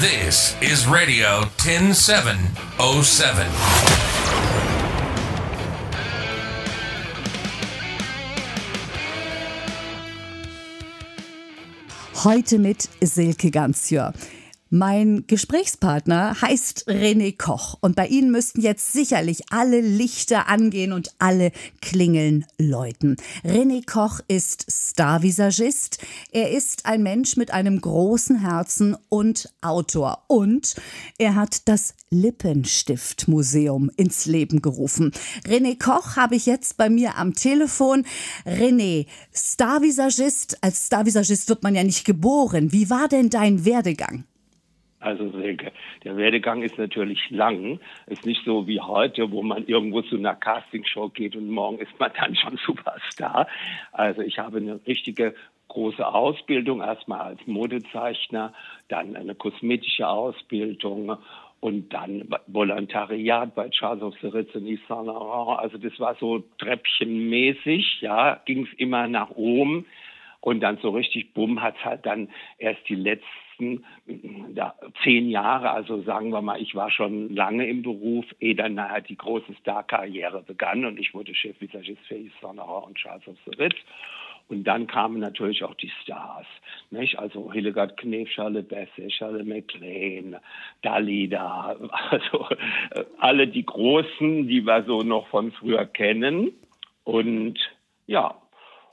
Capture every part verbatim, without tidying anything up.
This is Radio ten seven oh seven. Heute mit Silke Ganzjörn. Mein Gesprächspartner heißt René Koch und bei Ihnen müssten jetzt sicherlich alle Lichter angehen und alle Klingeln läuten. René Koch ist Starvisagist. Er ist ein Mensch mit einem großen Herzen und Autor. Und er hat das Lippenstift-Museum ins Leben gerufen. René Koch habe ich jetzt bei mir am Telefon. René, Starvisagist, als Starvisagist wird man ja nicht geboren. Wie war denn dein Werdegang? Also Silke, der Werdegang ist natürlich lang. Ist nicht so wie heute, wo man irgendwo zu einer Castingshow geht und morgen ist man dann schon Superstar. Also ich habe eine richtige große Ausbildung, erstmal als Modezeichner, dann eine kosmetische Ausbildung und dann Volontariat bei Charles of the Ritz und Yves Saint Laurent. Also das war so treppchenmäßig, ja, ging es immer nach oben. Und dann so richtig bumm hat es halt dann erst die letzten ja, zehn Jahre, also sagen wir mal, ich war schon lange im Beruf, ehe dann halt die große Star-Karriere begann und ich wurde Chefvisagist für Yves Saint Laurent und Charles of the Ritz. Und dann kamen natürlich auch die Stars, nicht? Also Hildegard Knef, Charlotte Besse, Shirley MacLaine, Dalida, also alle die Großen, die wir so noch von früher kennen. Und ja,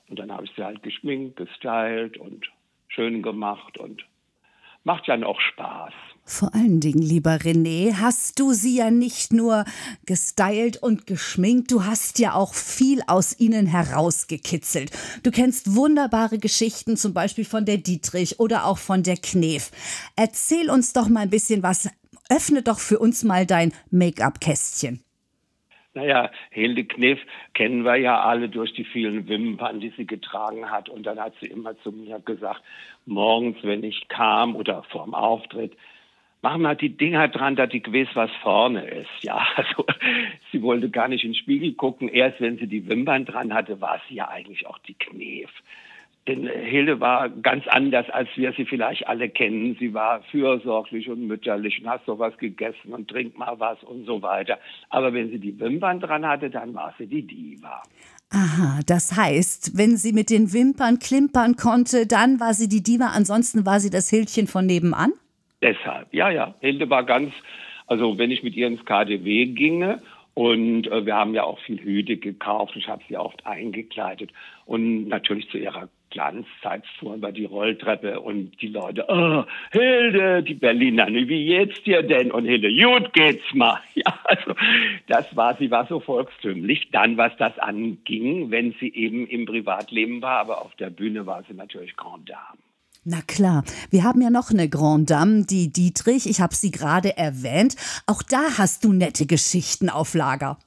Und dann habe ich sie halt geschminkt, gestylt und schön gemacht und macht ja auch Spaß. Vor allen Dingen, lieber René, hast du sie ja nicht nur gestylt und geschminkt, du hast ja auch viel aus ihnen herausgekitzelt. Du kennst wunderbare Geschichten, zum Beispiel von der Dietrich oder auch von der Knef. Erzähl uns doch mal ein bisschen was, öffne doch für uns mal dein Make-up-Kästchen. Naja, Hilde Knef kennen wir ja alle durch die vielen Wimpern, die sie getragen hat. Und dann hat sie immer zu mir gesagt, morgens, wenn ich kam oder vorm Auftritt, mach mal die Dinger dran, dass ich weiß, was vorne ist. Ja, also sie wollte gar nicht in den Spiegel gucken. Erst wenn sie die Wimpern dran hatte, war sie ja eigentlich auch die Knef. Denn Hilde war ganz anders, als wir sie vielleicht alle kennen. Sie war fürsorglich und mütterlich und hast doch was gegessen und trink mal was und so weiter. Aber wenn sie die Wimpern dran hatte, dann war sie die Diva. Aha, das heißt, wenn sie mit den Wimpern klimpern konnte, dann war sie die Diva. Ansonsten war sie das Hildchen von nebenan? Deshalb, ja, ja. Hilde war ganz, also wenn ich mit ihr ins K D W ginge, und äh, wir haben ja auch viel Hüte gekauft. Ich habe sie oft eingekleidet. Und natürlich zu ihrer Glanzzeit fuhren wir die Rolltreppe und die Leute, oh, Hilde, die Berliner, wie geht's dir denn? Und Hilde, gut geht's mal. Ja, also das war, sie war so volkstümlich. Dann, was das anging, wenn sie eben im Privatleben war, aber auf der Bühne war sie natürlich Grande Dame. Na klar, wir haben ja noch eine Grande Dame, die Dietrich, ich habe sie gerade erwähnt. Auch da hast du nette Geschichten auf Lager.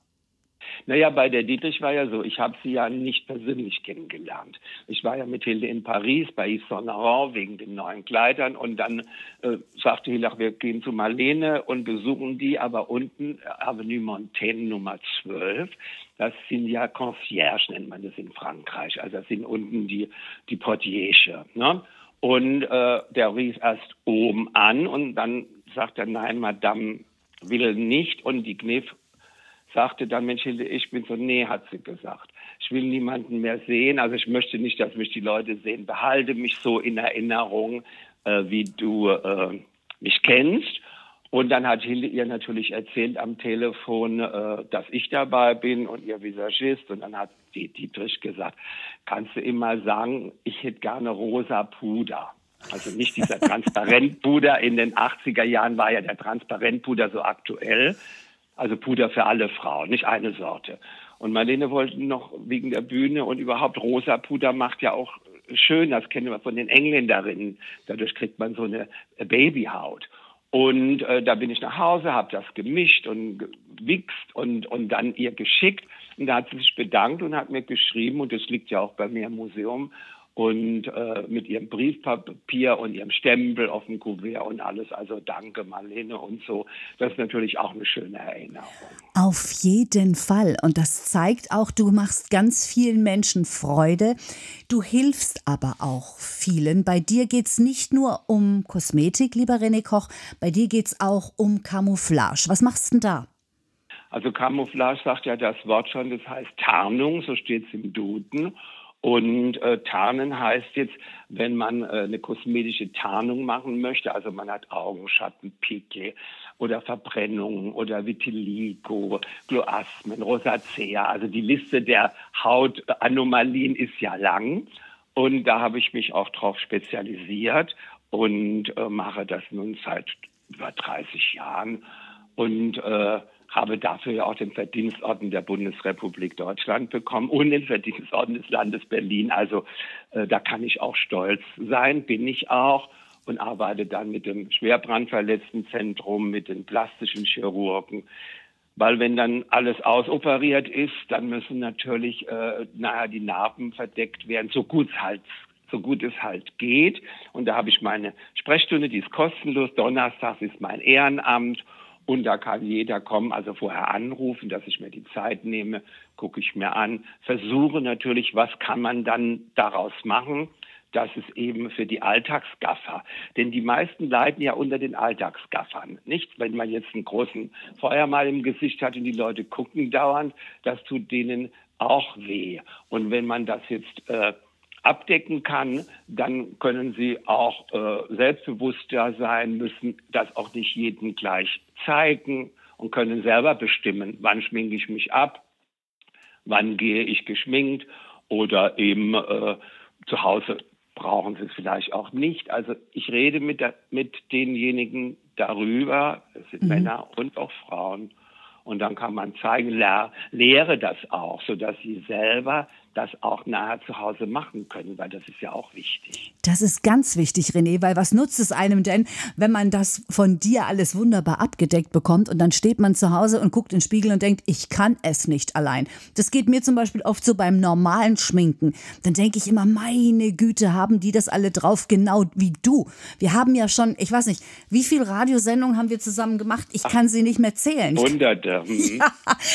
Naja, bei der Dietrich war ja so, ich habe sie ja nicht persönlich kennengelernt. Ich war ja mit Hilde in Paris bei Yves Saint Laurent wegen den neuen Kleidern und dann äh, sagte Hilde, wir gehen zu Marlene und besuchen die, aber unten Avenue Montaigne Nummer zwölf. Das sind ja Concierge, nennt man das in Frankreich. Also das sind unten die, die Portiersche, ne? Und äh, der rief erst oben an und dann sagte er, nein, Madame will nicht. Und die Knef sagte dann, Mensch, ich bin so, nee, hat sie gesagt. Ich will niemanden mehr sehen, also ich möchte nicht, dass mich die Leute sehen. Behalte mich so in Erinnerung, äh, wie du äh, mich kennst. Und dann hat Hilde ihr natürlich erzählt am Telefon, äh, dass ich dabei bin und ihr Visagist. Und dann hat die Dietrich gesagt, kannst du immer sagen, ich hätte gerne rosa Puder. Also nicht dieser Transparentpuder. In den achtziger Jahren war ja der Transparentpuder so aktuell. Also Puder für alle Frauen, nicht eine Sorte. Und Marlene wollte noch wegen der Bühne und überhaupt rosa Puder macht ja auch schön. Das kennen wir von den Engländerinnen. Dadurch kriegt man so eine Babyhaut. Und äh, da bin ich nach Hause, habe das gemischt und gewichst und, und dann ihr geschickt. Und da hat sie sich bedankt und hat mir geschrieben, und das liegt ja auch bei mir im Museum, und äh, mit ihrem Briefpapier und ihrem Stempel auf dem Kuvert und alles. Also danke Marlene und so. Das ist natürlich auch eine schöne Erinnerung. Auf jeden Fall. Und das zeigt auch, du machst ganz vielen Menschen Freude. Du hilfst aber auch vielen. Bei dir geht es nicht nur um Kosmetik, lieber René Koch. Bei dir geht es auch um Camouflage. Was machst du denn da? Also Camouflage sagt ja das Wort schon, das heißt Tarnung, so steht es im Duden. Und äh, tarnen heißt jetzt, wenn man äh, eine kosmetische Tarnung machen möchte, also man hat Augenschatten, Pickel oder Verbrennungen oder Vitiligo, Gloasmen, Rosacea. Also die Liste der Hautanomalien ist ja lang und da habe ich mich auch drauf spezialisiert und äh, mache das nun seit über dreißig Jahren und äh, habe dafür ja auch den Verdienstorden der Bundesrepublik Deutschland bekommen und den Verdienstorden des Landes Berlin. Also äh, da kann ich auch stolz sein, bin ich auch, und arbeite dann mit dem Schwerbrandverletztenzentrum, mit den plastischen Chirurgen. Weil wenn dann alles ausoperiert ist, dann müssen natürlich äh, naja, die Narben verdeckt werden, so gut es halt so gut es halt geht. Und da habe ich meine Sprechstunde, die ist kostenlos. Donnerstags ist mein Ehrenamt. Und da kann jeder kommen, also vorher anrufen, dass ich mir die Zeit nehme, gucke ich mir an, versuche natürlich, was kann man dann daraus machen, dass es eben für die Alltagsgaffer, denn die meisten leiden ja unter den Alltagsgaffern, nicht? Wenn man jetzt einen großen Feuermal im Gesicht hat und die Leute gucken dauernd, das tut denen auch weh. Und wenn man das jetzt äh, abdecken kann, dann können sie auch äh, selbstbewusster sein, müssen das auch nicht jedem gleich zeigen und können selber bestimmen, wann schminke ich mich ab, wann gehe ich geschminkt oder eben äh, zu Hause brauchen sie es vielleicht auch nicht. Also ich rede mit, der, mit denjenigen darüber, es sind mhm. Männer und auch Frauen, und dann kann man zeigen, lehr, lehre das auch, sodass sie selber das auch nahe zu Hause machen können, weil das ist ja auch wichtig. Das ist ganz wichtig, René, weil was nutzt es einem denn, wenn man das von dir alles wunderbar abgedeckt bekommt und dann steht man zu Hause und guckt in den Spiegel und denkt, ich kann es nicht allein. Das geht mir zum Beispiel oft so beim normalen Schminken. Dann denke ich immer, meine Güte, haben die das alle drauf, genau wie du. Wir haben ja schon, ich weiß nicht, wie viele Radiosendungen haben wir zusammen gemacht? Ich Ach, kann sie nicht mehr zählen. Hunderte. Ja,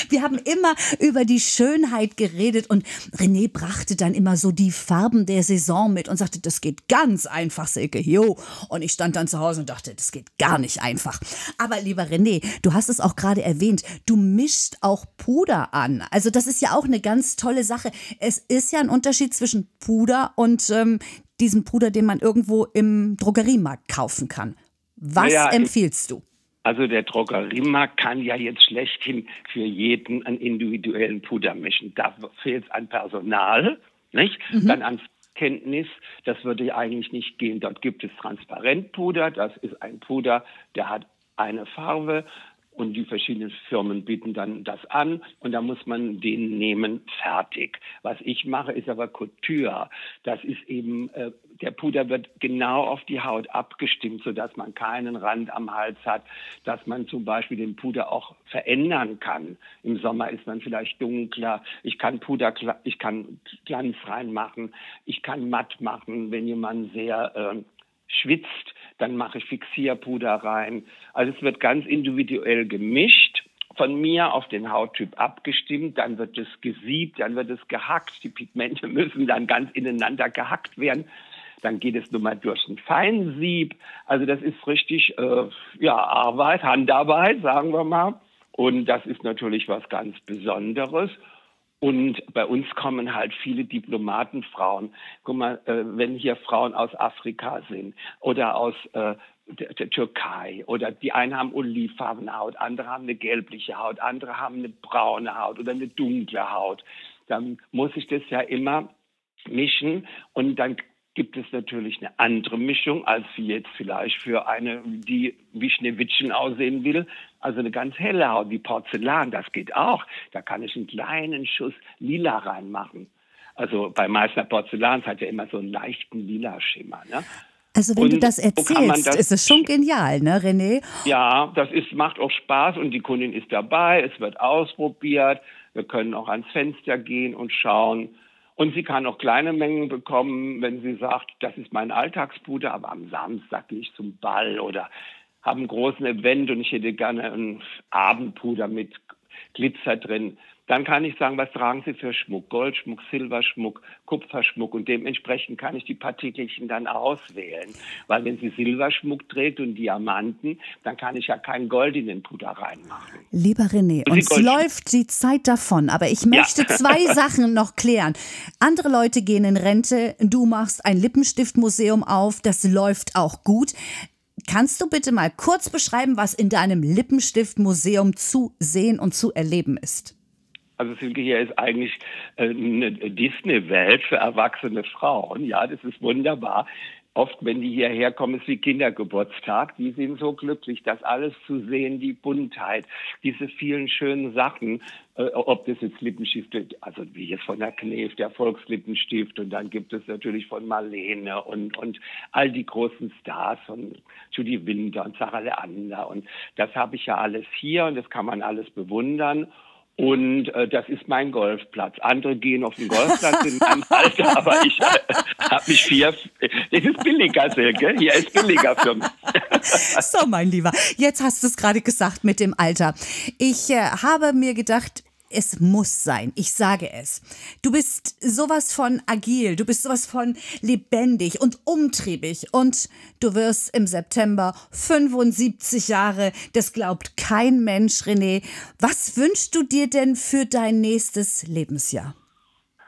wir haben immer über die Schönheit geredet und René brachte dann immer so die Farben der Saison mit und sagte, das geht ganz einfach, Silke, jo. Und ich stand dann zu Hause und dachte, das geht gar nicht einfach. Aber lieber René, du hast es auch gerade erwähnt, du mischst auch Puder an. Also das ist ja auch eine ganz tolle Sache. Es ist ja ein Unterschied zwischen Puder und ähm, diesem Puder, den man irgendwo im Drogeriemarkt kaufen kann. Was ja, empfiehlst du? Also der Drogeriemarkt kann ja jetzt schlechthin für jeden einen individuellen Puder mischen. Da fehlt es an Personal, nicht? Mhm. Dann an Kenntnis, das würde eigentlich nicht gehen. Dort gibt es Transparentpuder, das ist ein Puder, der hat eine Farbe und die verschiedenen Firmen bieten dann das an und da muss man den nehmen, fertig. Was ich mache, ist aber Couture. Das ist eben... Äh, Der Puder wird genau auf die Haut abgestimmt, sodass man keinen Rand am Hals hat, dass man zum Beispiel den Puder auch verändern kann. Im Sommer ist man vielleicht dunkler, ich kann Puder, ich kann Glanz reinmachen, ich kann matt machen, wenn jemand sehr äh, schwitzt, dann mache ich Fixierpuder rein. Also es wird ganz individuell gemischt, von mir auf den Hauttyp abgestimmt, dann wird es gesiebt, dann wird es gehackt, die Pigmente müssen dann ganz ineinander gehackt werden. Dann geht es nur mal durch ein Feinsieb. Also das ist richtig äh, ja, Arbeit, Handarbeit, sagen wir mal. Und das ist natürlich was ganz Besonderes. Und bei uns kommen halt viele Diplomatenfrauen. Guck mal, äh, wenn hier Frauen aus Afrika sind oder aus äh, der, der Türkei oder die einen haben olivfarbene Haut, andere haben eine gelbliche Haut, andere haben eine braune Haut oder eine dunkle Haut. Dann muss ich das ja immer mischen und dann gibt es natürlich eine andere Mischung, als sie jetzt vielleicht für eine, die wie Schneewittchen aussehen will. Also eine ganz helle Haut, wie Porzellan, das geht auch. Da kann ich einen kleinen Schuss Lila reinmachen. Also bei Meißner Porzellan hat ja immer so einen leichten Lila-Schimmer, ne? Also wenn und du das erzählst, das ist es schon genial, ne, René? Ja, das ist, macht auch Spaß und die Kundin ist dabei, es wird ausprobiert. Wir können auch ans Fenster gehen und schauen. Und sie kann auch kleine Mengen bekommen, wenn sie sagt, das ist mein Alltagspuder, aber am Samstag gehe ich zum Ball oder habe einen großen Event und ich hätte gerne einen Abendpuder mit Glitzer drin. Dann kann ich sagen, was tragen Sie für Schmuck? Goldschmuck, Silberschmuck, Kupferschmuck. Und dementsprechend kann ich die Partikelchen dann auswählen. Weil wenn sie Silberschmuck trägt und Diamanten, dann kann ich ja kein Gold in den Puder reinmachen. Lieber René, und uns läuft die Zeit davon. Aber ich möchte ja. zwei Sachen noch klären. Andere Leute gehen in Rente. Du machst ein Lippenstiftmuseum auf. Das läuft auch gut. Kannst du bitte mal kurz beschreiben, was in deinem Lippenstiftmuseum zu sehen und zu erleben ist? Also Silke, hier ist eigentlich eine Disney-Welt für erwachsene Frauen. Ja, das ist wunderbar. Oft, wenn die hierher kommen, ist wie Kindergeburtstag. Die sind so glücklich, das alles zu sehen, die Buntheit, diese vielen schönen Sachen. Äh, ob das jetzt Lippenstifte, also wie jetzt von der Knef, der Volkslippenstift. Und dann gibt es natürlich von Marlene und, und all die großen Stars von Judy Winter und Sarah Leander. Und das habe ich ja alles hier und das kann man alles bewundern. Und äh, das ist mein Golfplatz. Andere gehen auf den Golfplatz in meinem Alter, aber ich äh, habe mich vier... Es ist billiger, Silke. Hier ist billiger für mich. So, mein Lieber. Jetzt hast du es gerade gesagt mit dem Alter. Ich äh, habe mir gedacht, es muss sein. Ich sage es. Du bist sowas von agil. Du bist sowas von lebendig und umtriebig. Und du wirst im September fünfundsiebzig Jahre. Das glaubt kein Mensch, René. Was wünschst du dir denn für dein nächstes Lebensjahr?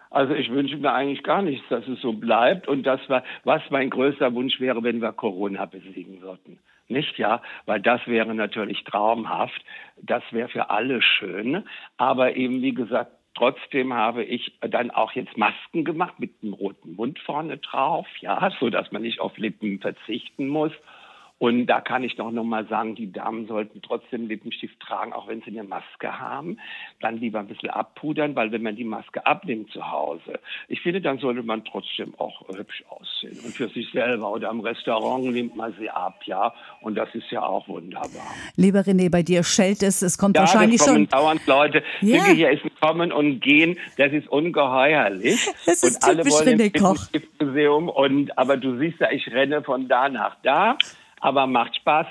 Also ich wünsche mir eigentlich gar nichts, dass es so bleibt. Und das war, was mein größter Wunsch wäre, wenn wir Corona besiegen würden. Nicht, ja, weil das wäre natürlich traumhaft. Das wäre für alle schön. Aber eben, wie gesagt, trotzdem habe ich dann auch jetzt Masken gemacht mit einem roten Mund vorne drauf, ja, so dass man nicht auf Lippen verzichten muss. Und da kann ich noch mal sagen, die Damen sollten trotzdem Lippenstift tragen, auch wenn sie eine Maske haben. Dann lieber ein bisschen abpudern, weil wenn man die Maske abnimmt zu Hause, ich finde, dann sollte man trotzdem auch hübsch aussehen. Und für sich selber oder im Restaurant nimmt man sie ab, ja. Und das ist ja auch wunderbar. Lieber René, bei dir schellt es, es kommt ja, wahrscheinlich schon. Ja, kommen dauernd Leute. Yeah. Hier ist ein Kommen und Gehen, das ist ungeheuerlich. Das ist und typisch René Koch. Museum und, aber du siehst ja, ich renne von da nach da. Aber macht Spaß,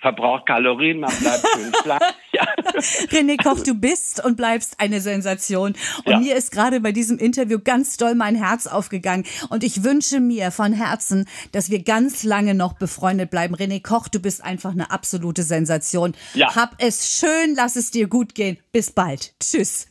verbraucht Kalorien, man bleibt schön flach. Ja. René Koch, du bist und bleibst eine Sensation. Und ja. mir ist gerade bei diesem Interview ganz doll mein Herz aufgegangen. Und ich wünsche mir von Herzen, dass wir ganz lange noch befreundet bleiben. René Koch, du bist einfach eine absolute Sensation. Ja. Hab es schön, lass es dir gut gehen. Bis bald. Tschüss.